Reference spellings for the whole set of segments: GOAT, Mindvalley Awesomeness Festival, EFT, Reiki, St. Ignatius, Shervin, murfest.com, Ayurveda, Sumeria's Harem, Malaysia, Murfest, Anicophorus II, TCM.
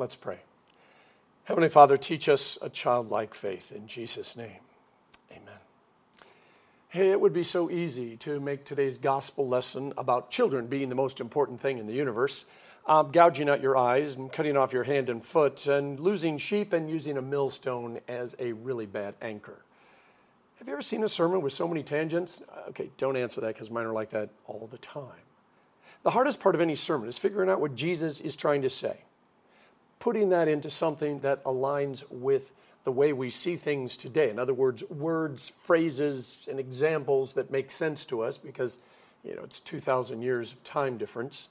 Let's pray. Heavenly Father, teach us a childlike faith in Jesus' name. Amen. Hey, it would be so easy to make today's gospel lesson about children being the most important thing in the universe, gouging out your eyes and cutting off your hand and foot and losing sheep and using a millstone as a really bad anchor. Have you ever seen a sermon with so many tangents? Okay, don't answer that because mine are like that all the time. The hardest part of any sermon is figuring out what Jesus is trying to say, putting that into something that aligns with the way we see things today. In other words, words, phrases, and examples that make sense to us because, it's 2,000 years of time difference,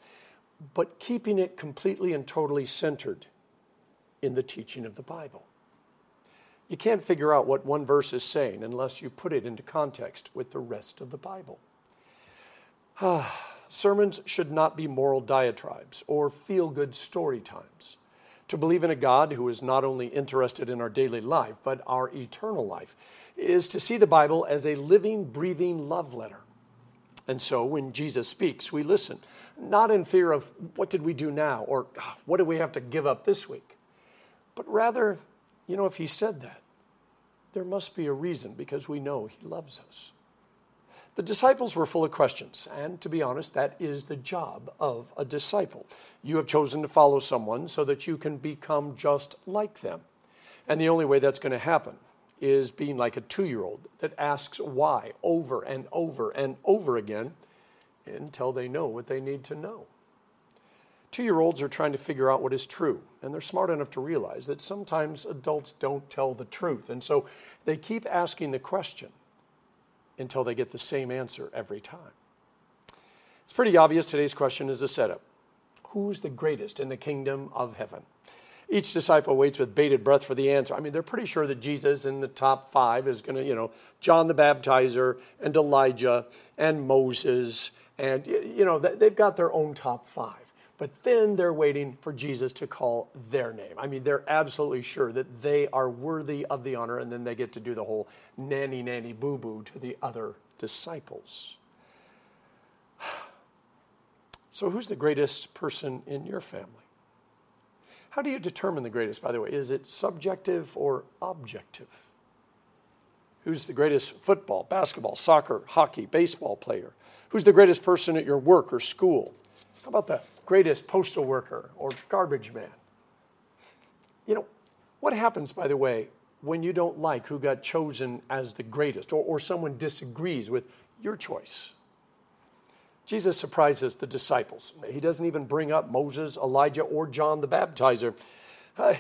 but keeping it completely and totally centered in the teaching of the Bible. You can't figure out what one verse is saying unless you put it into context with the rest of the Bible. Sermons should not be moral diatribes or feel-good story times. To believe in a God who is not only interested in our daily life, but our eternal life, is to see the Bible as a living, breathing love letter. And so when Jesus speaks, we listen, not in fear of what did we do now or what do we have to give up this week, but rather, if he said that, there must be a reason because we know he loves us. The disciples were full of questions, and to be honest, that is the job of a disciple. You have chosen to follow someone so that you can become just like them. And the only way that's going to happen is being like a 2-year-old that asks why over and over and over again until they know what they need to know. 2-year-olds are trying to figure out what is true, and they're smart enough to realize that sometimes adults don't tell the truth, and so they keep asking the question until they get the same answer every time. It's pretty obvious today's question is a setup. Who's the greatest in the kingdom of heaven? Each disciple waits with bated breath for the answer. They're pretty sure that Jesus in the top 5 is going to, John the Baptizer and Elijah and Moses, and, they've got their own top 5. But then they're waiting for Jesus to call their name. They're absolutely sure that they are worthy of the honor, and then they get to do the whole nanny, boo-boo to the other disciples. So who's the greatest person in your family? How do you determine the greatest, by the way? Is it subjective or objective? Who's the greatest football, basketball, soccer, hockey, baseball player? Who's the greatest person at your work or school? How about the greatest postal worker or garbage man? What happens, by the way, when you don't like who got chosen as the greatest or someone disagrees with your choice? Jesus surprises the disciples. He doesn't even bring up Moses, Elijah, or John the Baptizer.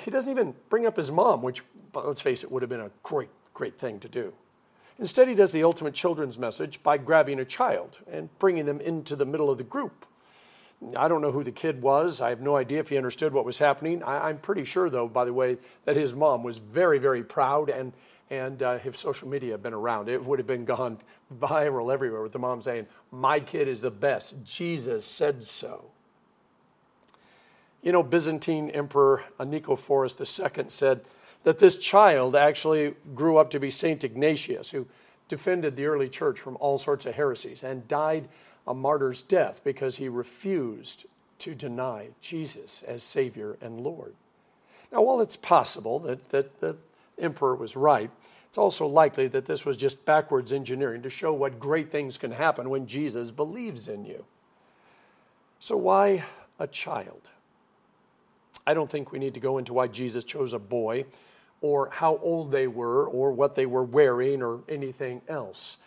He doesn't even bring up his mom, which, let's face it, would have been a great, great thing to do. Instead, he does the ultimate children's message by grabbing a child and bringing them into the middle of the group. I don't know who the kid was. I have no idea if he understood what was happening. I'm pretty sure, though, by the way, that his mom was very, very proud, and if social media had been around, it would have been gone viral everywhere with the mom saying, "My kid is the best. Jesus said so." Byzantine Emperor Anicophorus II said that this child actually grew up to be St. Ignatius, who defended the early church from all sorts of heresies and died a martyr's death because he refused to deny Jesus as Savior and Lord. Now, while it's possible that the emperor was right, it's also likely that this was just backwards engineering to show what great things can happen when Jesus believes in you. So why a child? I don't think we need to go into why Jesus chose a boy or how old they were or what they were wearing or anything else.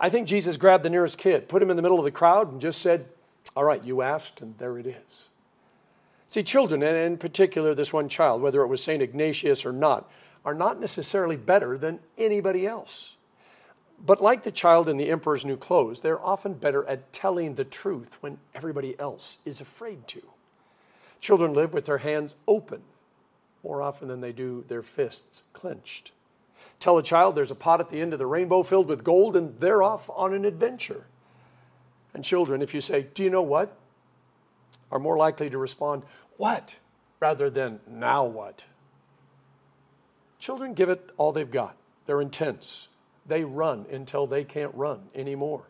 I think Jesus grabbed the nearest kid, put him in the middle of the crowd, and just said, "All right, you asked, and there it is." See, children, and in particular this one child, whether it was St. Ignatius or not, are not necessarily better than anybody else. But like the child in the emperor's new clothes, they're often better at telling the truth when everybody else is afraid to. Children live with their hands open more often than they do their fists clenched. Tell a child there's a pot at the end of the rainbow filled with gold, and they're off on an adventure. And children, if you say, "Do you know what?" are more likely to respond, "What?" rather than, "Now what?" Children give it all they've got. They're intense. They run until they can't run anymore.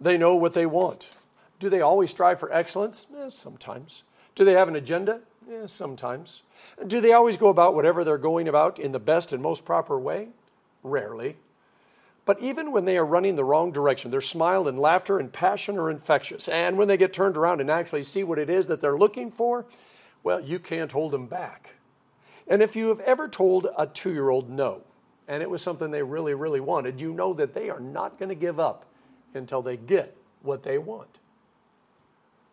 They know what they want. Do they always strive for excellence? Sometimes. Do they have an agenda? Sometimes. Do they always go about whatever they're going about in the best and most proper way? Rarely. But even when they are running the wrong direction, their smile and laughter and passion are infectious. And when they get turned around and actually see what it is that they're looking for, well, you can't hold them back. And if you have ever told a 2-year-old no, and it was something they really, really wanted, you know that they are not going to give up until they get what they want.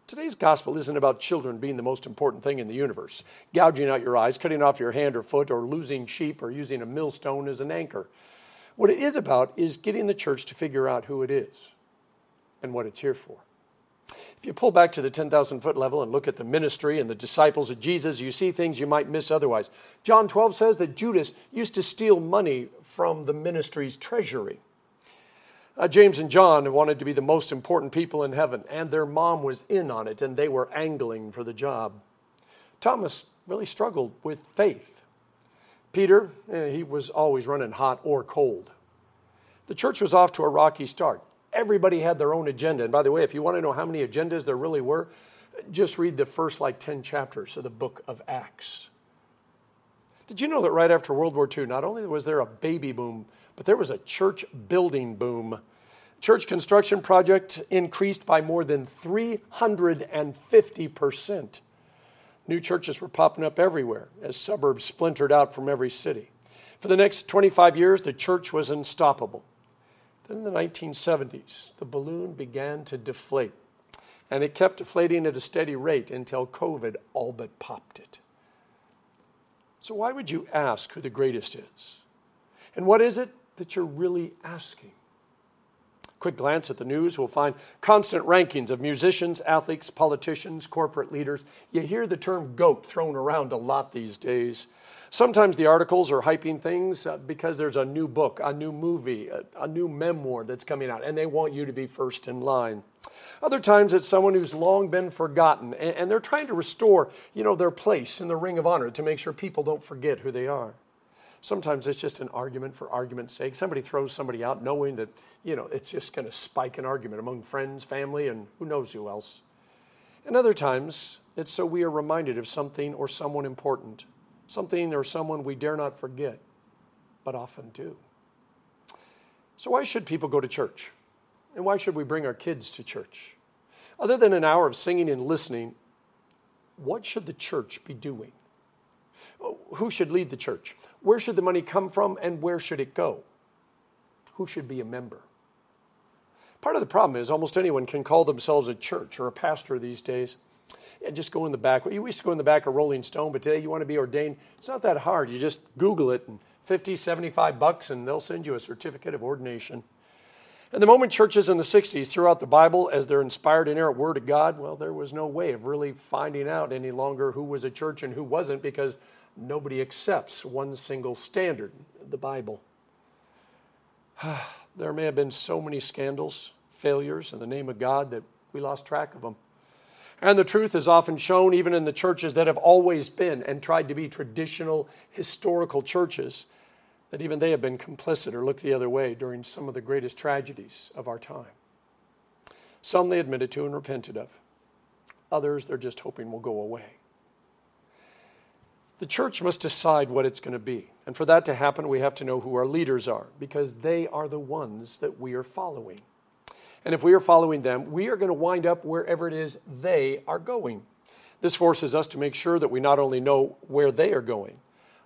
Today's gospel isn't about children being the most important thing in the universe, gouging out your eyes, cutting off your hand or foot, or losing sheep, or using a millstone as an anchor. What it is about is getting the church to figure out who it is and what it's here for. If you pull back to the 10,000-foot level and look at the ministry and the disciples of Jesus, you see things you might miss otherwise. John 12 says that Judas used to steal money from the ministry's treasury. James and John wanted to be the most important people in heaven, and their mom was in on it, and they were angling for the job. Thomas really struggled with faith. Peter, he was always running hot or cold. The church was off to a rocky start. Everybody had their own agenda. And by the way, if you want to know how many agendas there really were, just read the first 10 chapters of the book of Acts. Did you know that right after World War II, not only was there a baby boom, but there was a church building boom? Church construction project increased by more than 350%. New churches were popping up everywhere as suburbs splintered out from every city. For the next 25 years, the church was unstoppable. Then in the 1970s, the balloon began to deflate, and it kept deflating at a steady rate until COVID all but popped it. So why would you ask who the greatest is? And what is it that you're really asking? Quick glance at the news, we'll find constant rankings of musicians, athletes, politicians, corporate leaders. You hear the term GOAT thrown around a lot these days. Sometimes the articles are hyping things because there's a new book, a new movie, a new memoir that's coming out, and they want you to be first in line. Other times it's someone who's long been forgotten, and they're trying to restore, their place in the ring of honor to make sure people don't forget who they are. Sometimes it's just an argument for argument's sake. Somebody throws somebody out knowing that, it's just going to spike an argument among friends, family, and who knows who else. And other times, it's so we are reminded of something or someone important, something or someone we dare not forget, but often do. So why should people go to church? And why should we bring our kids to church? Other than an hour of singing and listening, what should the church be doing? Who should lead the church? Where should the money come from and where should it go? Who should be a member? Part of the problem is almost anyone can call themselves a church or a pastor these days. Yeah, just go in the back. You used to go in the back of Rolling Stone, but today you want to be ordained. It's not that hard. You just Google it and $50, $75, and they'll send you a certificate of ordination. And the moment churches in the 60s threw out the Bible as their inspired, inerrant word of God, well, there was no way of really finding out any longer who was a church and who wasn't because nobody accepts one single standard, the Bible. There may have been so many scandals, failures in the name of God that we lost track of them. And the truth is often shown even in the churches that have always been and tried to be traditional, historical churches, that even they have been complicit or looked the other way during some of the greatest tragedies of our time. Some they admitted to and repented of. Others they're just hoping will go away. The church must decide what it's going to be. And for that to happen, we have to know who our leaders are, because they are the ones that we are following. And if we are following them, we are going to wind up wherever it is they are going. This forces us to make sure that we not only know where they are going,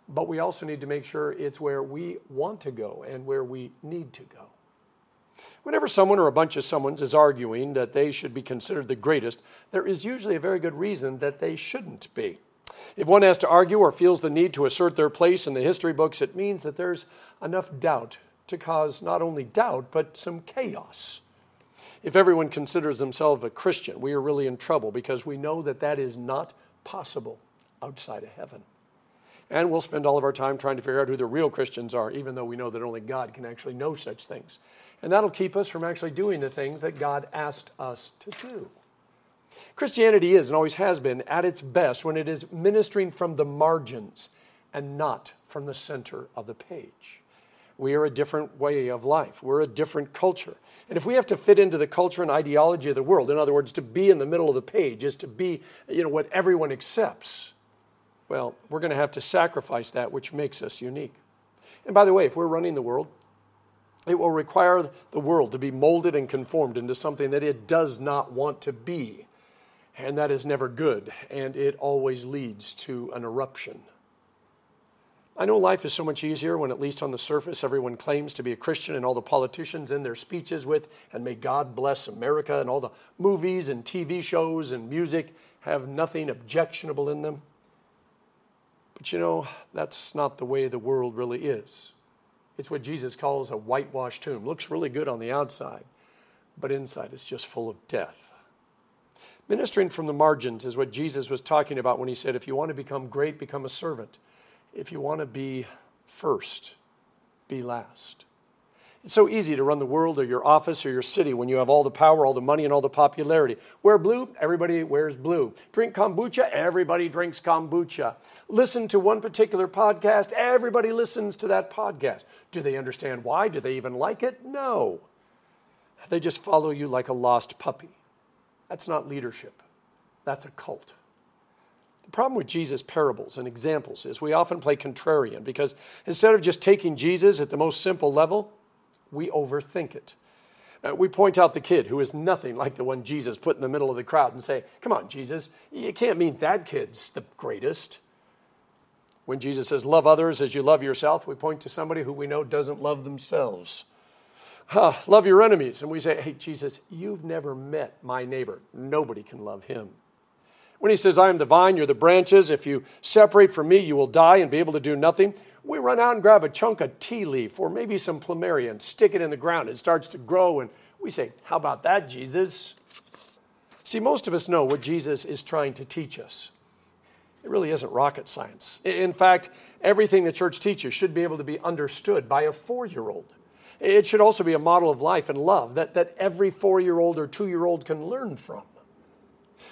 but we also need to make sure it's where we want to go and where we need to go. Whenever someone or a bunch of someones is arguing that they should be considered the greatest, there is usually a very good reason that they shouldn't be. If one has to argue or feels the need to assert their place in the history books, it means that there's enough doubt to cause not only doubt, but some chaos. If everyone considers themselves a Christian, we are really in trouble because we know that that is not possible outside of heaven. And we'll spend all of our time trying to figure out who the real Christians are, even though we know that only God can actually know such things. And that'll keep us from actually doing the things that God asked us to do. Christianity is, and always has been, at its best when it is ministering from the margins and not from the center of the page. We are a different way of life. We're a different culture. And if we have to fit into the culture and ideology of the world, in other words, to be in the middle of the page is to be, what everyone accepts, well, we're going to have to sacrifice that which makes us unique. And by the way, if we're running the world, it will require the world to be molded and conformed into something that it does not want to be. And that is never good, and it always leads to an eruption. I know life is so much easier when, at least on the surface, everyone claims to be a Christian, and all the politicians in their speeches with, and may God bless America, and all the movies and TV shows and music have nothing objectionable in them. But you know, that's not the way the world really is. It's what Jesus calls a whitewashed tomb. Looks really good on the outside, but inside it's just full of death. Ministering from the margins is what Jesus was talking about when he said, if you want to become great, become a servant. If you want to be first, be last. It's so easy to run the world or your office or your city when you have all the power, all the money, and all the popularity. Wear blue, everybody wears blue. Drink kombucha, everybody drinks kombucha. Listen to one particular podcast, everybody listens to that podcast. Do they understand why? Do they even like it? No. They just follow you like a lost puppy. That's not leadership. That's a cult. The problem with Jesus' parables and examples is we often play contrarian because instead of just taking Jesus at the most simple level, we overthink it. We point out the kid who is nothing like the one Jesus put in the middle of the crowd and say, come on, Jesus, you can't mean that kid's the greatest. When Jesus says, love others as you love yourself, we point to somebody who we know doesn't love themselves. Love your enemies. And we say, hey, Jesus, you've never met my neighbor. Nobody can love him. When he says, I am the vine, you're the branches. If you separate from me, you will die and be able to do nothing. We run out and grab a chunk of tea leaf or maybe some plumeria and stick it in the ground. It starts to grow and we say, how about that, Jesus? See, most of us know what Jesus is trying to teach us. It really isn't rocket science. In fact, everything the church teaches should be able to be understood by a 4-year-old. It should also be a model of life and love that every 4-year-old or 2-year-old can learn from.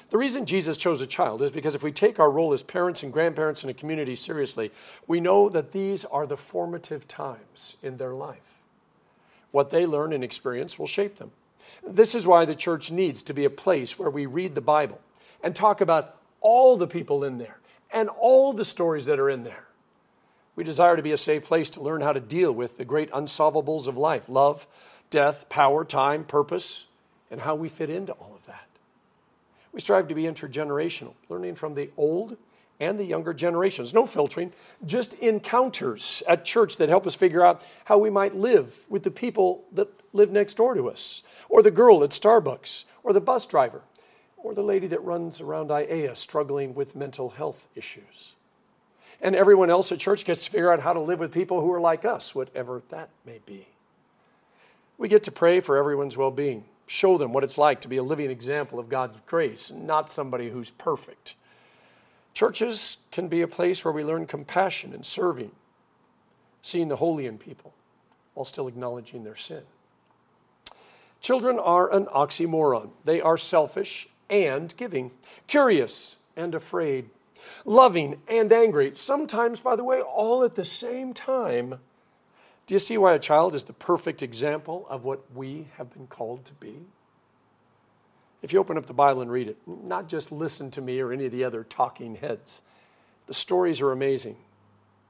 The reason Jesus chose a child is because if we take our role as parents and grandparents in a community seriously, we know that these are the formative times in their life. What they learn and experience will shape them. This is why the church needs to be a place where we read the Bible and talk about all the people in there and all the stories that are in there. We desire to be a safe place to learn how to deal with the great unsolvables of life, love, death, power, time, purpose, and how we fit into all of that. We strive to be intergenerational, learning from the old and the younger generations. No filtering, just encounters at church that help us figure out how we might live with the people that live next door to us, or the girl at Starbucks, or the bus driver, or the lady that runs around IAEA struggling with mental health issues. And everyone else at church gets to figure out how to live with people who are like us, whatever that may be. We get to pray for everyone's well-being. Show them what it's like to be a living example of God's grace, not somebody who's perfect. Churches can be a place where we learn compassion and serving, seeing the holy in people while still acknowledging their sin. Children are an oxymoron. They are selfish and giving, curious and afraid, loving and angry, sometimes, by the way, all at the same time. Do you see why a child is the perfect example of what we have been called to be? If you open up the Bible and read it, not just listen to me or any of the other talking heads. The stories are amazing.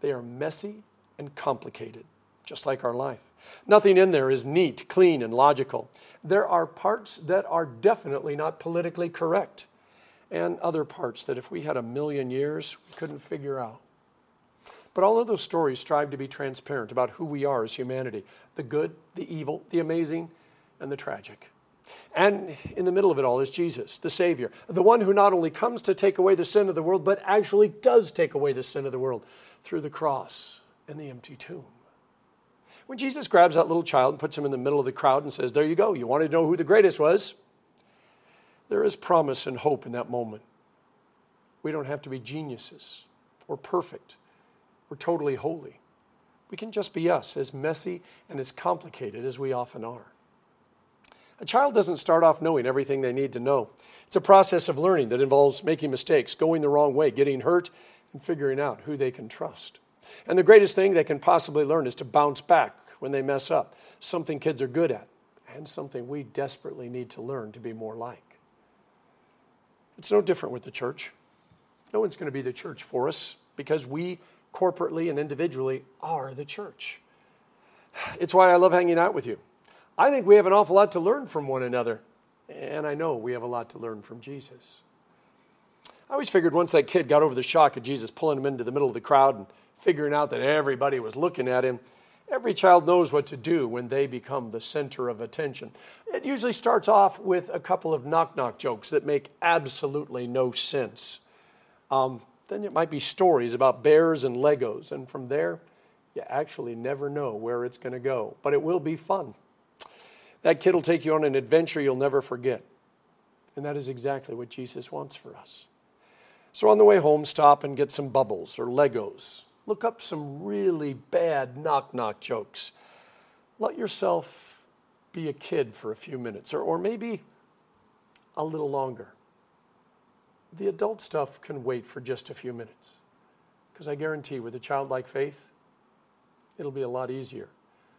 They are messy and complicated, just like our life. Nothing in there is neat, clean, and logical. There are parts that are definitely not politically correct, and other parts that if we had 1,000,000 years, we couldn't figure out. But all of those stories strive to be transparent about who we are as humanity, the good, the evil, the amazing, and the tragic. And in the middle of it all is Jesus, the Savior, the one who not only comes to take away the sin of the world, but actually does take away the sin of the world through the cross and the empty tomb. When Jesus grabs that little child and puts him in the middle of the crowd and says, there you go, you wanted to know who the greatest was? There is promise and hope in that moment. We don't have to be geniuses or perfect. We're totally holy. We can just be us, as messy and as complicated as we often are. A child doesn't start off knowing everything they need to know. It's a process of learning that involves making mistakes, going the wrong way, getting hurt, and figuring out who they can trust. And the greatest thing they can possibly learn is to bounce back when they mess up, something kids are good at, and something we desperately need to learn to be more like. It's no different with the church. No one's going to be the church for us because we corporately and individually are the church. It's why I love hanging out with you. I think we have an awful lot to learn from one another. And I know we have a lot to learn from Jesus. I always figured once that kid got over the shock of Jesus pulling him into the middle of the crowd and figuring out that everybody was looking at him, every child knows what to do when they become the center of attention. It usually starts off with a couple of knock-knock jokes that make absolutely no sense. Then it might be stories about bears and Legos, and from there, you actually never know where it's going to go, but it will be fun. That kid will take you on an adventure you'll never forget, and that is exactly what Jesus wants for us. So on the way home, stop and get some bubbles or Legos. Look up some really bad knock-knock jokes. Let yourself be a kid for a few minutes, or maybe a little longer. The adult stuff can wait for just a few minutes, because I guarantee with a childlike faith, it'll be a lot easier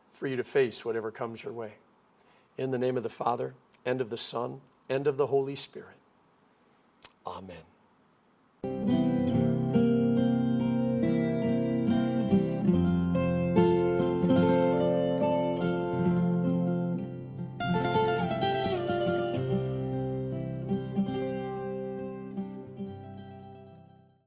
for you to face whatever comes your way. In the name of the Father, and of the Son, and of the Holy Spirit. Amen.